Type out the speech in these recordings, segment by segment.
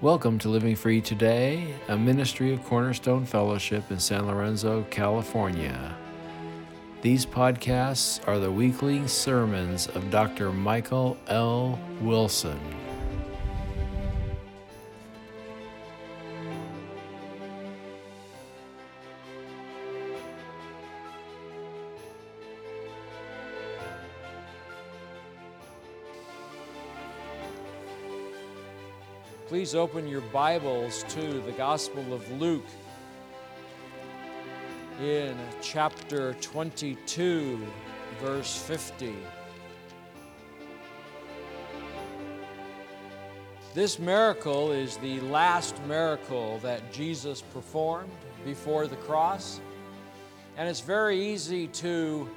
Welcome to Living Free Today, a ministry of Cornerstone Fellowship in San Lorenzo, California. These podcasts are the weekly sermons of Dr. Michael L. Wilson. Please open your Bibles to the Gospel of Luke in chapter 22, verse 50. This miracle is the last miracle that Jesus performed before the cross, and it's very easy to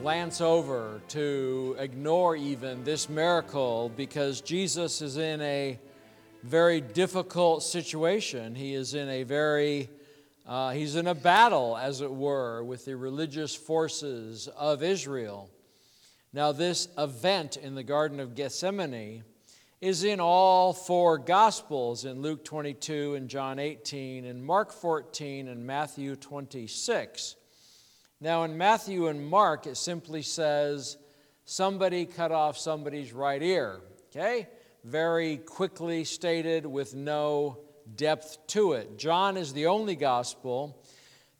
glance over, to ignore even this miracle, because Jesus is in a very difficult situation. He is in a he's in a battle, as it were, with the religious forces of Israel. Now, this event in the Garden of Gethsemane is in all four Gospels, in Luke 22 and John 18 and Mark 14 and Matthew 26. Now, in Matthew and Mark, it simply says, somebody cut off somebody's right ear, okay? Very quickly stated with no depth to it. John is the only gospel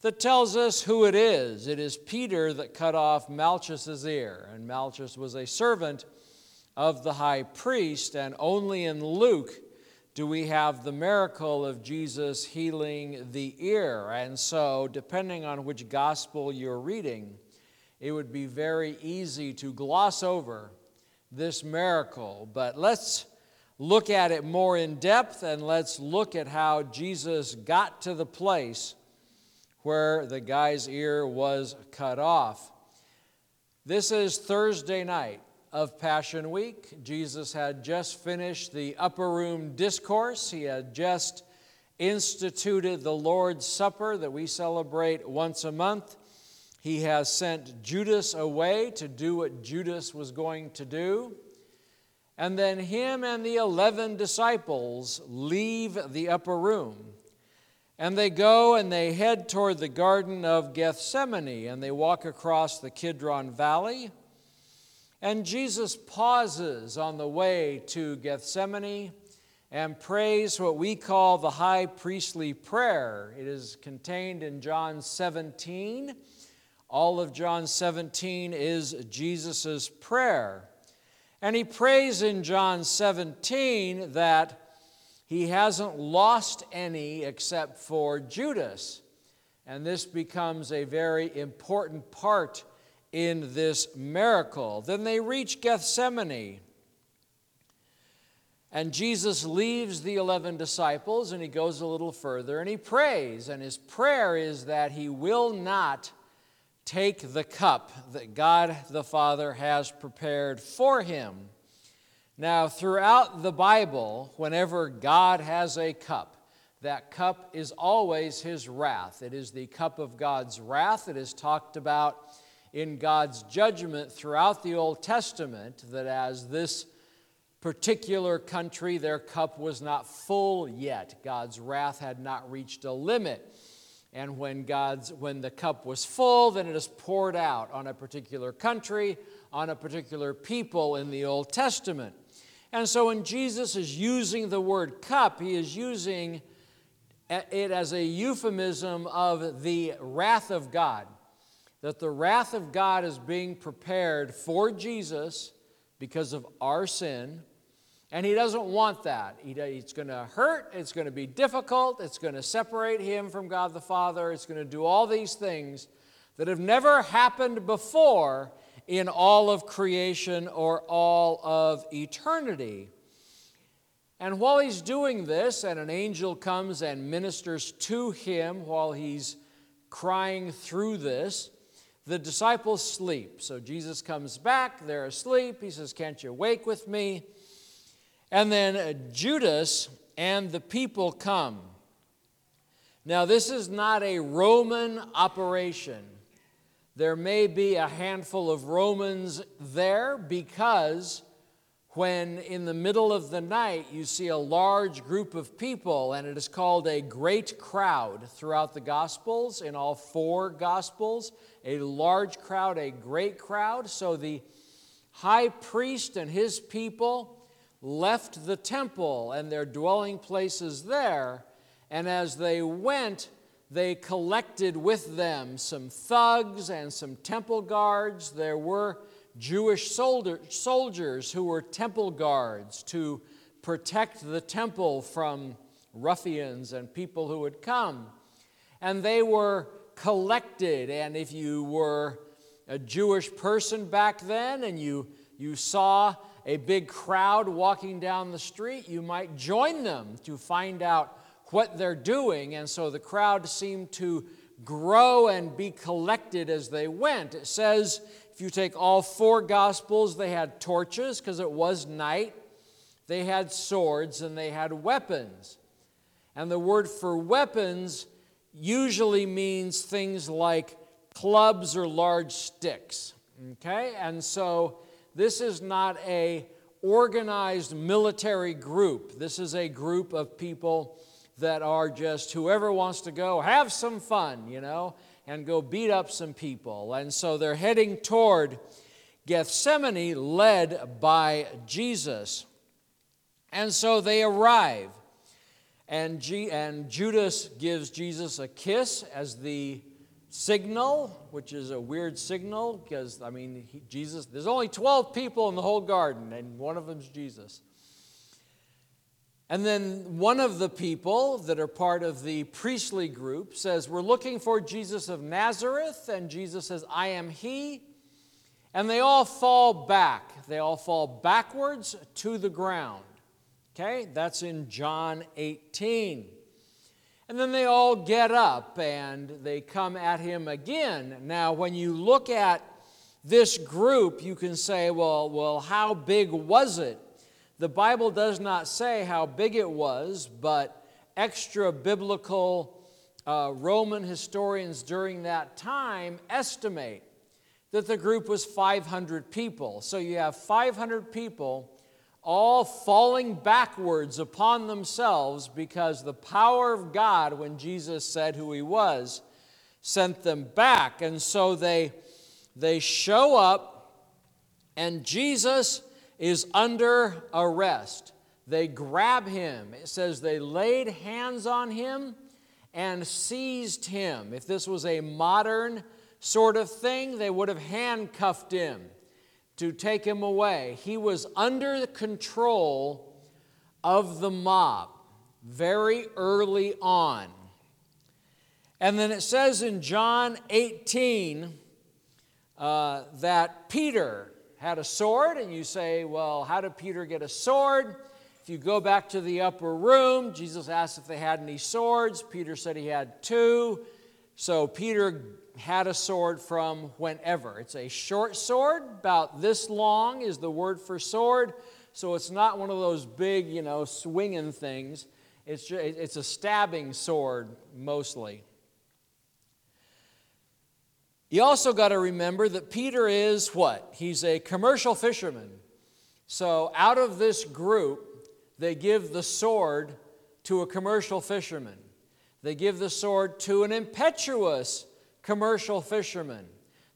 that tells us who it is. It is Peter that cut off Malchus's ear, and Malchus was a servant of the high priest, and only in Luke do we have the miracle of Jesus healing the ear. And so, depending on which gospel you're reading, it would be very easy to gloss over this miracle, but let's look at it more in depth, and let's look at how Jesus got to the place where the guy's ear was cut off. This is Thursday night of Passion Week. Jesus had just finished the Upper Room Discourse. He had just instituted the Lord's Supper that we celebrate once a month. He has sent Judas away to do what Judas was going to do. And then him and the 11 disciples leave the upper room, and they go and they head toward the Garden of Gethsemane, and they walk across the Kidron Valley. And Jesus pauses on the way to Gethsemane and prays what we call the high priestly prayer. It is contained in John 17. All of John 17 is Jesus' prayer. And he prays in John 17 that he hasn't lost any except for Judas. And this becomes a very important part in this miracle. Then they reach Gethsemane, and Jesus leaves the 11 disciples, and he goes a little further and he prays. And his prayer is that he will not take the cup that God the Father has prepared for him. Now, throughout the Bible, whenever God has a cup, that cup is always his wrath. It is the cup of God's wrath. It is talked about in God's judgment throughout the Old Testament, that as this particular country, their cup was not full yet. God's wrath had not reached a limit. And when the cup was full, then it is poured out on a particular country, on a particular people in the Old Testament. And so when Jesus is using the word cup, he is using it as a euphemism of the wrath of God, that the wrath of God is being prepared for Jesus because of our sin. And he doesn't want that. It's going to hurt. It's going to be difficult. It's going to separate him from God the Father. It's going to do all these things that have never happened before in all of creation or all of eternity. And while he's doing this, and an angel comes and ministers to him while he's crying through this, the disciples sleep. So Jesus comes back. They're asleep. He says, "Can't you wake with me?" And then Judas and the people come. Now, this is not a Roman operation. There may be a handful of Romans there because when in the middle of the night you see a large group of people, and it is called a great crowd throughout the Gospels, in all four Gospels, a large crowd, a great crowd. So the high priest and his people left the temple and their dwelling places there, and as they went, they collected with them some thugs and some temple guards. There were Jewish soldiers who were temple guards to protect the temple from ruffians and people who would come. And they were collected, and if you were a Jewish person back then and you saw a big crowd walking down the street, you might join them to find out what they're doing, and so the crowd seemed to grow and be collected as they went. It says, if you take all four Gospels, they had torches because it was night, they had swords, and they had weapons. And the word for weapons usually means things like clubs or large sticks, okay? And so this is not an organized military group. This is a group of people that are just whoever wants to go have some fun, you know, and go beat up some people. And so they're heading toward Gethsemane, led by Jesus. And so they arrive, and Judas gives Jesus a kiss as the signal, which is a weird signal because, I mean, Jesus, there's only 12 people in the whole garden, and one of them's Jesus. And then one of the people that are part of the priestly group says, "We're looking for Jesus of Nazareth," and Jesus says, "I am he." And they all fall back. They all fall backwards to the ground. Okay, that's in John 18. And then they all get up and they come at him again. Now, when you look at this group, you can say, well, how big was it? The Bible does not say how big it was, but extra-biblical Roman historians during that time estimate that the group was 500 people. So you have 500 people all falling backwards upon themselves because the power of God, when Jesus said who he was, sent them back. And so they show up, and Jesus is under arrest. They grab him. It says they laid hands on him and seized him. If this was a modern sort of thing, they would have handcuffed him to take him away. He was under the control of the mob very early on. And then it says in John 18 that Peter had a sword, and you say, well, how did Peter get a sword? If you go back to the upper room, Jesus asked if they had any swords. Peter said he had two. So Peter had a sword from whenever. It's a short sword, about this long is the word for sword. So it's not one of those big, you know, swinging things. It's a stabbing sword mostly. You also got to remember that Peter is what? He's a commercial fisherman. So out of this group, they give the sword to a commercial fisherman. They give the sword to an impetuous commercial fishermen.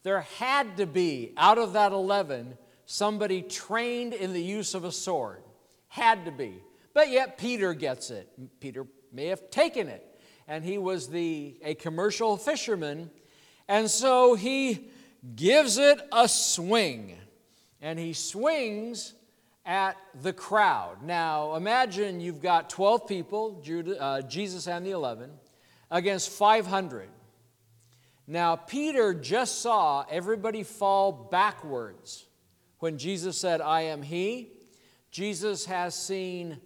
There had to be, out of that 11, somebody trained in the use of a sword. Had to be. But yet Peter gets it. Peter may have taken it. And he was a commercial fisherman. And so he gives it a swing. And he swings at the crowd. Now imagine you've got 12 people, Jesus and the 11, against 500. Now, Peter just saw everybody fall backwards when Jesus said, "I am he." Jesus has seen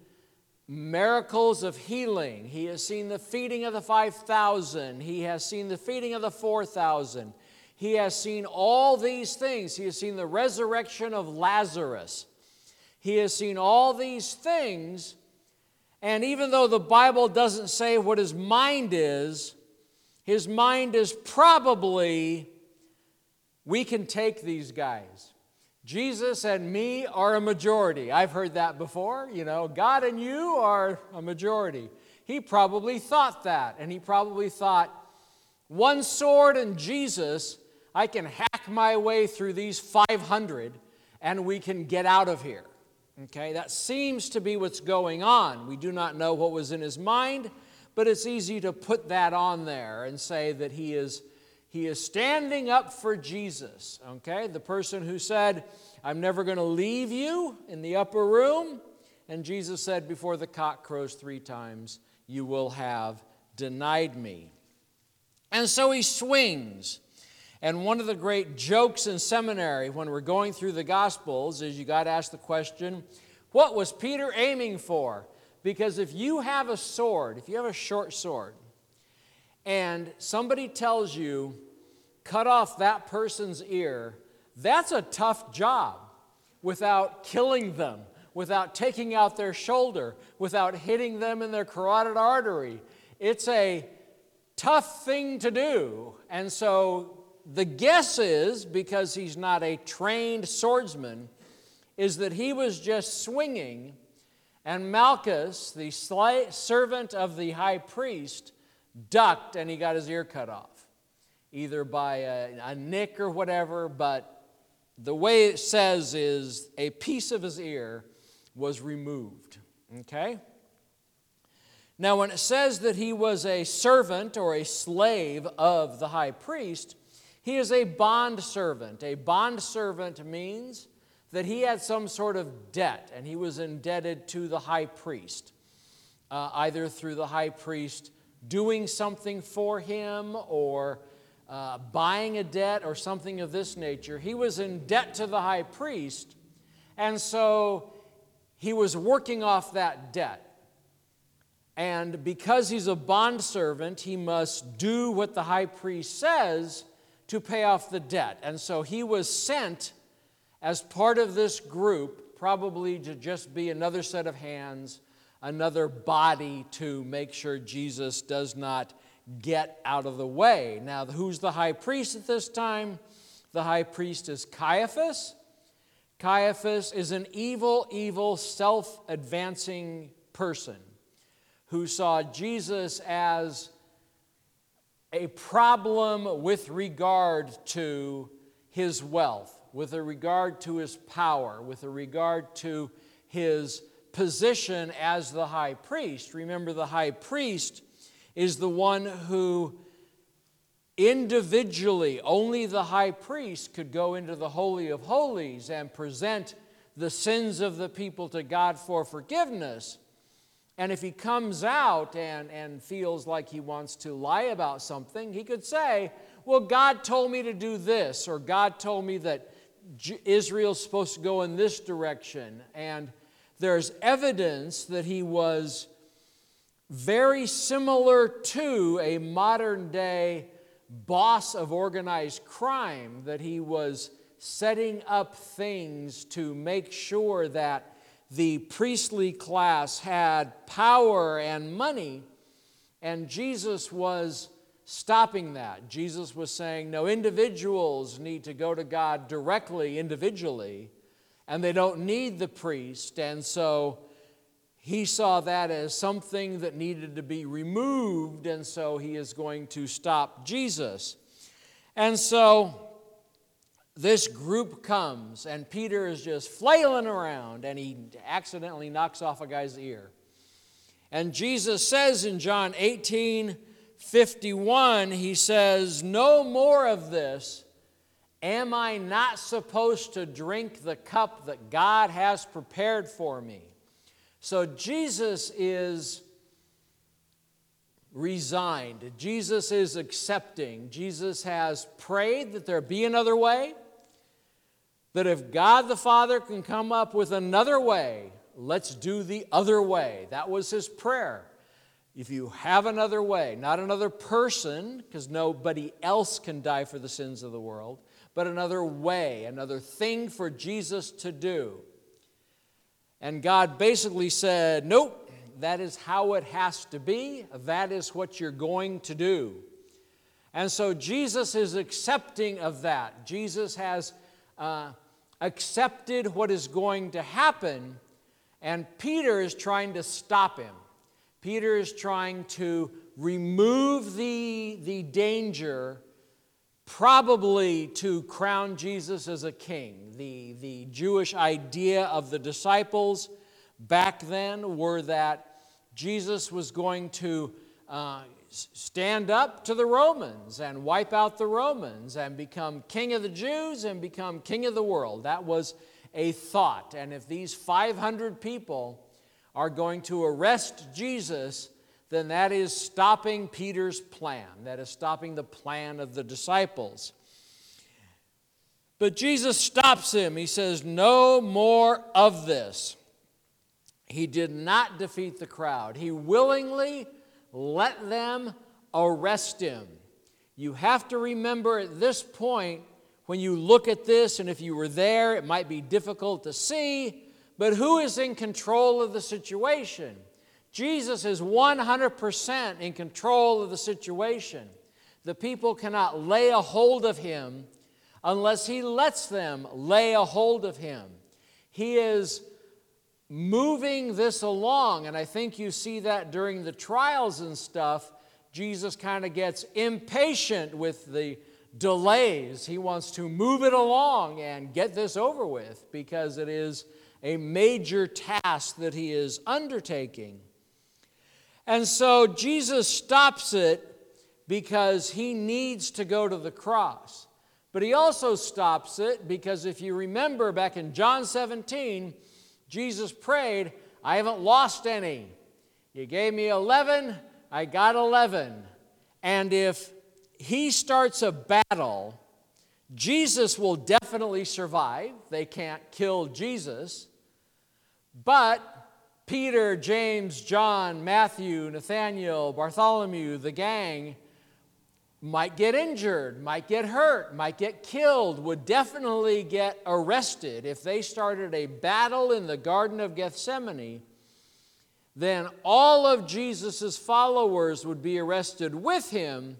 miracles of healing. He has seen the feeding of the 5,000. He has seen the feeding of the 4,000. He has seen all these things. He has seen the resurrection of Lazarus. He has seen all these things. And even though the Bible doesn't say what his mind is, his mind is probably, we can take these guys. Jesus and me are a majority. I've heard that before. You know, God and you are a majority. He probably thought that, and he probably thought, one sword and Jesus, I can hack my way through these 500, and we can get out of here. Okay, that seems to be what's going on. We do not know what was in his mind, but it's easy to put that on there and say that he is standing up for Jesus. Okay, the person who said, I'm never going to leave you in the upper room. And Jesus said, before the cock crows 3 times, you will have denied me. And so he swings. And one of the great jokes in seminary when we're going through the Gospels is you got to ask the question, what was Peter aiming for? Because if you have a sword, if you have a short sword, and somebody tells you, cut off that person's ear, that's a tough job without killing them, without taking out their shoulder, without hitting them in their carotid artery. It's a tough thing to do. And so the guess is, because he's not a trained swordsman, is that he was just swinging, and Malchus, the servant of the high priest, ducked and he got his ear cut off, either by a nick or whatever, but the way it says is a piece of his ear was removed, okay? Now, when it says that he was a servant or a slave of the high priest, he is a bondservant. A bondservant means that he had some sort of debt, and he was indebted to the high priest, either through the high priest doing something for him or buying a debt or something of this nature. He was in debt to the high priest, and so he was working off that debt. And because he's a bondservant, he must do what the high priest says to pay off the debt. And so he was sent as part of this group, probably to just be another set of hands, another body to make sure Jesus does not get out of the way. Now, who's the high priest at this time? The high priest is Caiaphas. Caiaphas is an evil, evil, self-advancing person who saw Jesus as a problem with regard to his wealth, with a regard to his power, with a regard to his position as the high priest. Remember, the high priest is the one who individually, only the high priest could go into the Holy of Holies and present the sins of the people to God for forgiveness. And if he comes out and feels like he wants to lie about something, he could say, well, God told me to do this, or God told me that Israel's supposed to go in this direction. And there's evidence that he was very similar to a modern-day boss of organized crime, that he was setting up things to make sure that the priestly class had power and money, and Jesus was stopping that. Jesus was saying, no, individuals need to go to God directly, individually, and they don't need the priest. And so he saw that as something that needed to be removed, and so he is going to stop Jesus. And so this group comes, and Peter is just flailing around, and he accidentally knocks off a guy's ear. And Jesus says in John 18:51, he says, no more of this. Am I not supposed to drink the cup that God has prepared for me? So Jesus is resigned. Jesus is accepting. Jesus has prayed that there be another way, that if God the Father can come up with another way, let's do the other way. That was his prayer. If you have another way, not another person, because nobody else can die for the sins of the world, but another way, another thing for Jesus to do. And God basically said, nope, that is how it has to be. That is what you're going to do. And so Jesus is accepting of that. Jesus has accepted what is going to happen, and Peter is trying to stop him. Peter is trying to remove the danger, probably to crown Jesus as a king. The Jewish idea of the disciples back then were that Jesus was going to stand up to the Romans and wipe out the Romans and become king of the Jews and become king of the world. That was a thought. And if these 500 people are going to arrest Jesus, then that is stopping Peter's plan. That is stopping the plan of the disciples. But Jesus stops him. He says, "No more of this." He did not defeat the crowd. He willingly let them arrest him. You have to remember at this point, when you look at this, and if you were there, it might be difficult to see, but who is in control of the situation? Jesus is 100% in control of the situation. The people cannot lay a hold of him unless he lets them lay a hold of him. He is moving this along, and I think you see that during the trials and stuff. Jesus kind of gets impatient with the delays. He wants to move it along and get this over with because it is a major task that he is undertaking. And so Jesus stops it because he needs to go to the cross. But he also stops it because if you remember back in John 17, Jesus prayed, "I haven't lost any. You gave me 11, I got 11. And if he starts a battle, Jesus will definitely survive. They can't kill Jesus. But Peter, James, John, Matthew, Nathaniel, Bartholomew, the gang, might get injured, might get hurt, might get killed, would definitely get arrested. If they started a battle in the Garden of Gethsemane, then all of Jesus' followers would be arrested with him,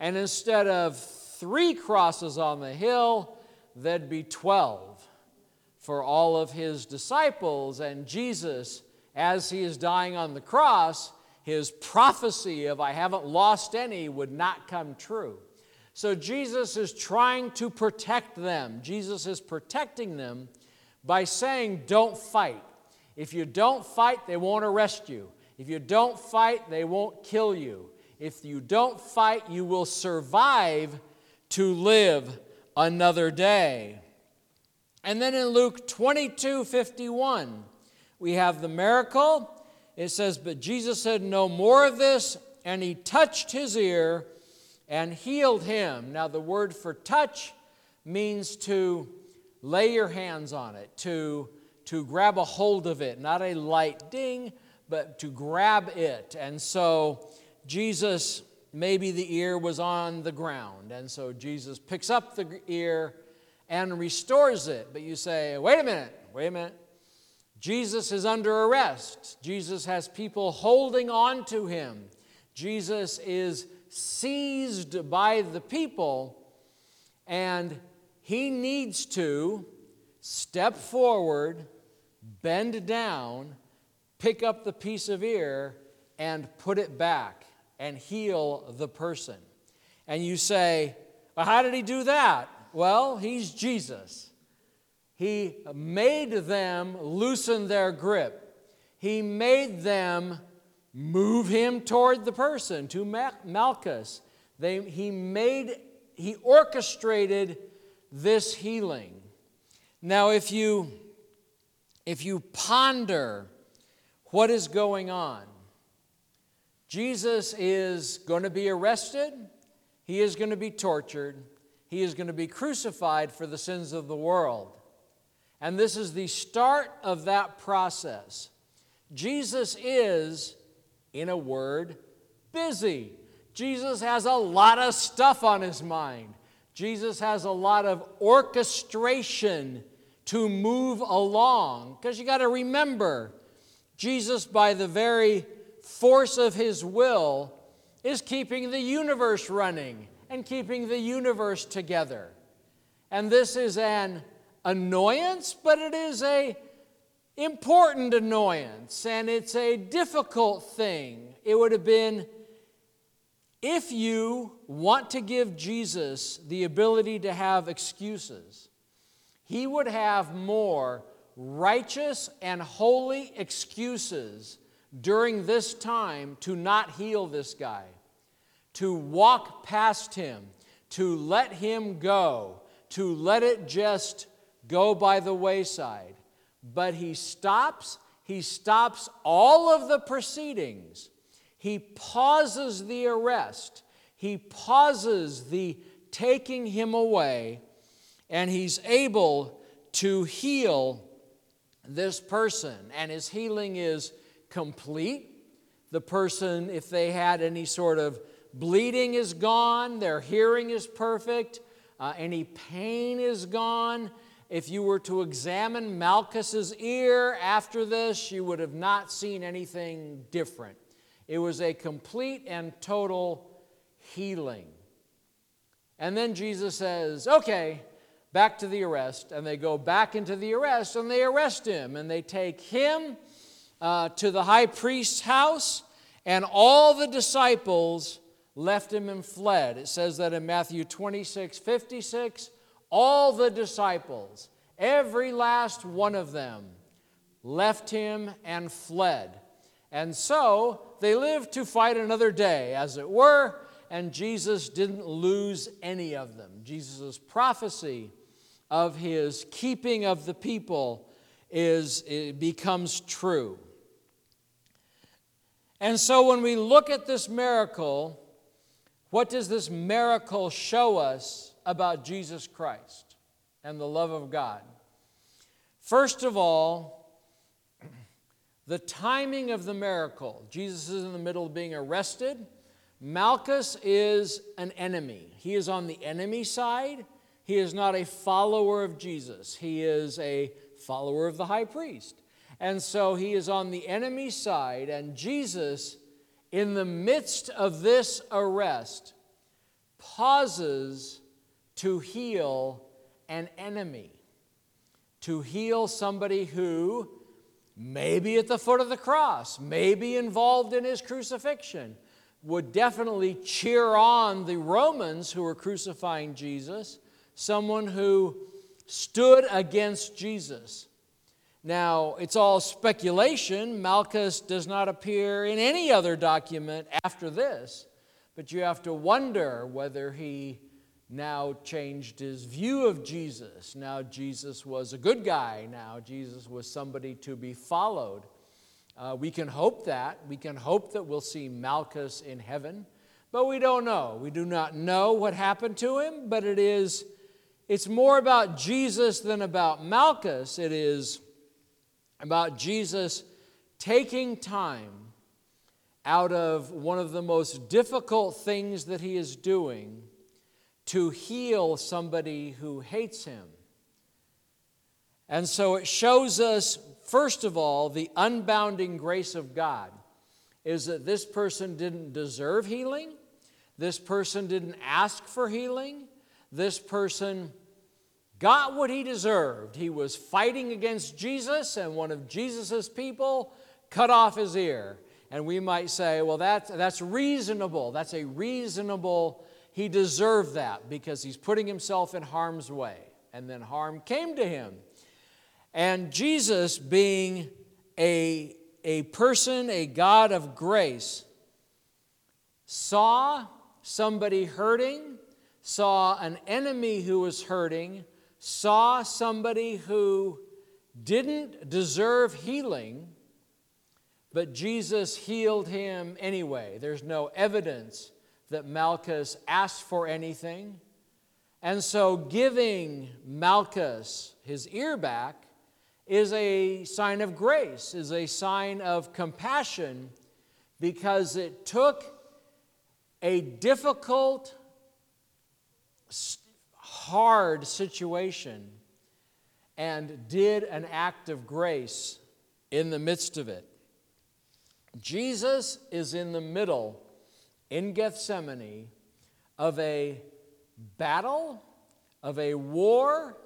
and instead of 3 crosses on the hill, there'd be 12 for all of his disciples. And Jesus, as he is dying on the cross, his prophecy of "I haven't lost any" would not come true. So Jesus is trying to protect them. Jesus is protecting them by saying, "Don't fight. If you don't fight, they won't arrest you. If you don't fight, they won't kill you. If you don't fight, you will survive to live another day." And then in Luke 22:51, we have the miracle. It says, "But Jesus said, 'No more of this,' and he touched his ear and healed him." Now the word for touch means to lay your hands on it, to grab a hold of it, not a light ding, but to grab it. And so Jesus, maybe the ear was on the ground, and so Jesus picks up the ear and restores it. But you say, wait a minute. Jesus is under arrest. Jesus has people holding on to him. Jesus is seized by the people, and he needs to step forward, bend down, pick up the piece of ear, and put it back and heal the person. And you say, "Well, how did he do that?" Well, he's Jesus. He made them loosen their grip. He made them move him toward the person, to Malchus. He orchestrated this healing. Now, if you ponder what is going on, Jesus is going to be arrested. He is going to be tortured. He is going to be crucified for the sins of the world. And this is the start of that process. Jesus is, in a word, busy. Jesus has a lot of stuff on his mind. Jesus has a lot of orchestration to move along. Because you got to remember, Jesus, by the very force of his will, is keeping the universe running and keeping the universe together. And this is an annoyance, but it is a important annoyance, and it's a difficult thing. It would have been, if you want to give Jesus the ability to have excuses, he would have more righteous and holy excuses during this time to not heal this guy, to walk past him, to let him go, to let it just go by the wayside. But he stops all of the proceedings. He pauses the arrest. He pauses the taking him away, and he's able to heal this person. And his healing is complete. The person, if they had any sort of bleeding, is gone. Their hearing is perfect. Any pain is gone. If you were to examine Malchus's ear after this, you would have not seen anything different. It was a complete and total healing. And then Jesus says, okay, back to the arrest. And they go back into the arrest, and they arrest him. And they take him to the high priest's house, and all the disciples left him and fled. It says that in Matthew 26:56. All the disciples, every last one of them, left him and fled. And so they lived to fight another day, as it were, and Jesus didn't lose any of them. Jesus' prophecy of his keeping of the people becomes true. And so when we look at this miracle, what does this miracle show us about Jesus Christ and the love of God? First of all, the timing of the miracle. Jesus is in the middle of being arrested. Malchus is an enemy. He is on the enemy side. He is not a follower of Jesus. He is a follower of the high priest. And so he is on the enemy side, and Jesus, in the midst of this arrest, pauses to heal an enemy, to heal somebody who may be at the foot of the cross, may be involved in his crucifixion, would definitely cheer on the Romans who were crucifying Jesus, someone who stood against Jesus. Now, it's all speculation. Malchus does not appear in any other document after this, but you have to wonder whether he now changed his view of Jesus. Now Jesus was a good guy. Now Jesus was somebody to be followed. We can hope that. We can hope that we'll see Malchus in heaven, but we don't know. We do not know what happened to him, but it's more about Jesus than about Malchus. It is about Jesus taking time out of one of the most difficult things that he is doing to heal somebody who hates him. And so it shows us, first of all, the unbounding grace of God is that this person didn't deserve healing. This person didn't ask for healing. This person got what he deserved. He was fighting against Jesus, and one of Jesus' people cut off his ear. And we might say, well, that's reasonable. That's a reasonable. He deserved that because he's putting himself in harm's way. And then harm came to him. And Jesus, being a person, a God of grace, saw somebody hurting, saw an enemy who was hurting, saw somebody who didn't deserve healing, but Jesus healed him anyway. There's no evidence that Malchus asked for anything. And so giving Malchus his ear back is a sign of grace, is a sign of compassion, because it took a difficult, hard situation and did an act of grace in the midst of it. Jesus is in the middle in Gethsemane of a battle, of a war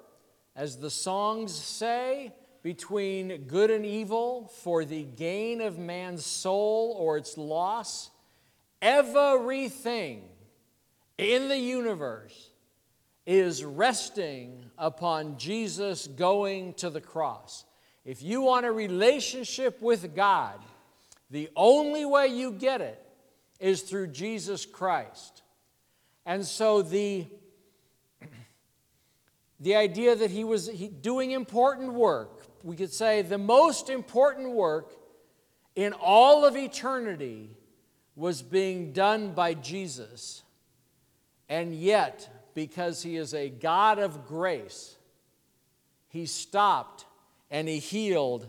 as the songs say, between good and evil, for the gain of man's soul or its loss, everything in the universe is resting upon Jesus going to the cross. If you want a relationship with God, the only way you get it is through Jesus Christ. And so the idea that he was doing important work, we could say the most important work in all of eternity was being done by Jesus. And yet, because he is a God of grace, he stopped and he healed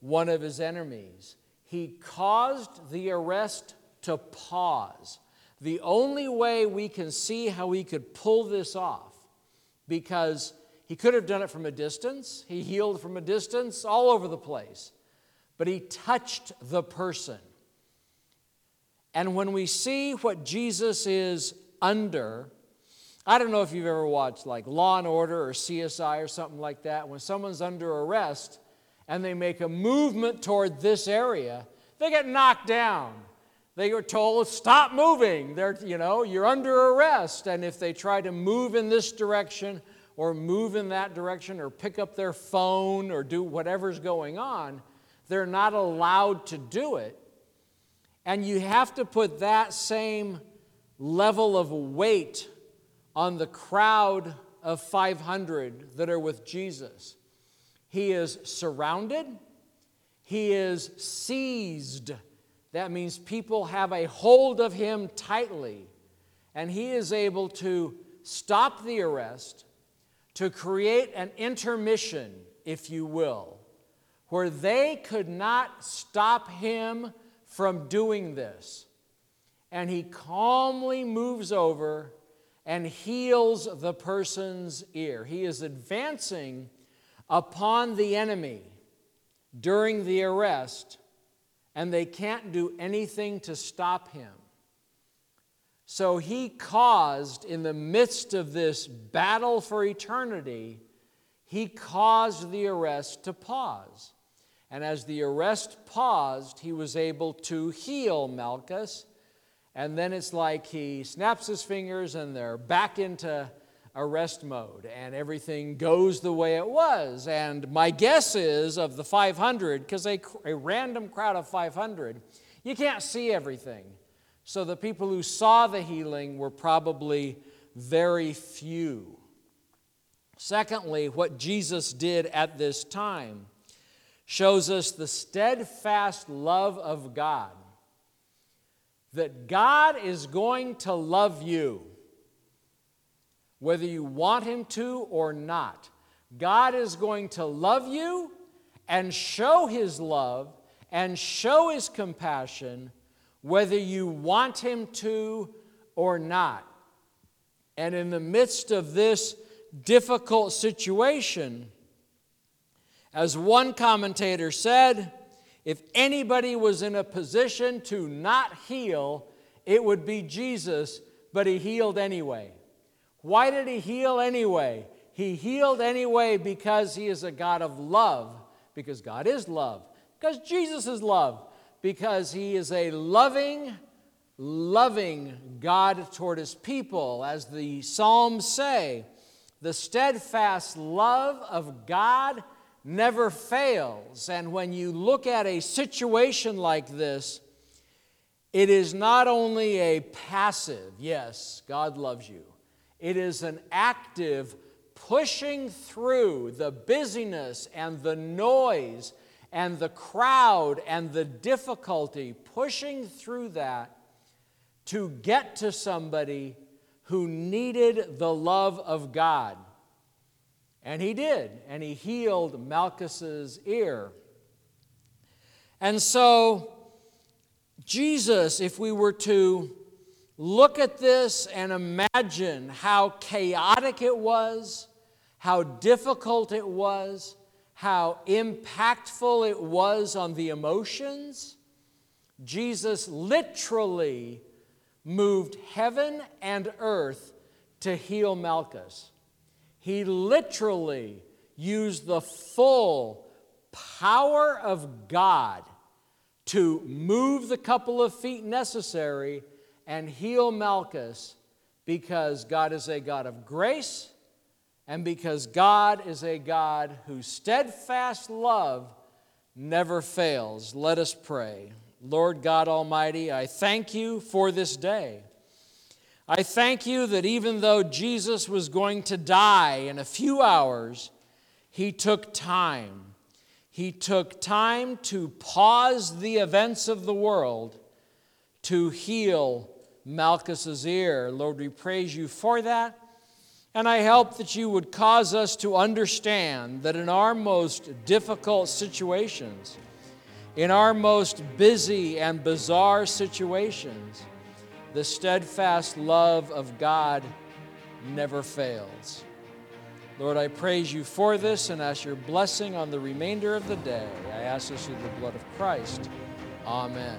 one of his enemies. He caused the arrest to pause. The only way we can see how he could pull this off, because he could have done it from a distance. He healed from a distance all over the place. But he touched the person. And when we see what Jesus is under, I don't know if you've ever watched like Law & Order or CSI or something like that. When someone's under arrest and they make a movement toward this area, they get knocked down. They were told, stop moving. You're under arrest. And if they try to move in this direction or move in that direction or pick up their phone or do whatever's going on, they're not allowed to do it. And you have to put that same level of weight on the crowd of 500 that are with Jesus. He is surrounded. He is seized. That means people have a hold of him tightly, and he is able to stop the arrest, to create an intermission, if you will, where they could not stop him from doing this. And he calmly moves over and heals the person's ear. He is advancing upon the enemy during the arrest, and they can't do anything to stop him. So he caused, in the midst of this battle for eternity, he caused the arrest to pause. And as the arrest paused, he was able to heal Malchus. And then it's like he snaps his fingers and they're back into arrest mode. And everything goes the way it was. And my guess is, of the 500, because a random crowd of 500, you can't see everything. So the people who saw the healing were probably very few. Secondly, what Jesus did at this time shows us the steadfast love of God. That God is going to love you, whether you want him to or not. God is going to love you and show his love and show his compassion, whether you want him to or not. And in the midst of this difficult situation, as one commentator said, if anybody was in a position to not heal, it would be Jesus, but he healed anyway. Why did he heal anyway? He healed anyway because he is a God of love, because God is love, because Jesus is love, because he is a loving, loving God toward his people. As the Psalms say, the steadfast love of God never fails. And when you look at a situation like this, it is not only a passive, yes, God loves you. It is an active pushing through the busyness and the noise and the crowd and the difficulty, pushing through that to get to somebody who needed the love of God. And he did, and he healed Malchus's ear. And so, Jesus, if we were to look at this and imagine how chaotic it was, how difficult it was, how impactful it was on the emotions, Jesus literally moved heaven and earth to heal Malchus. He literally use the full power of God to move the couple of feet necessary and heal Malchus, because God is a God of grace and because God is a God whose steadfast love never fails. Let us pray. Lord God Almighty, I thank you for this day. I thank you that even though Jesus was going to die in a few hours, he took time. He took time to pause the events of the world to heal Malchus's ear. Lord, we praise you for that. And I hope that you would cause us to understand that in our most difficult situations, in our most busy and bizarre situations, the steadfast love of God never fails. Lord, I praise you for this and ask your blessing on the remainder of the day. I ask this through the blood of Christ. Amen.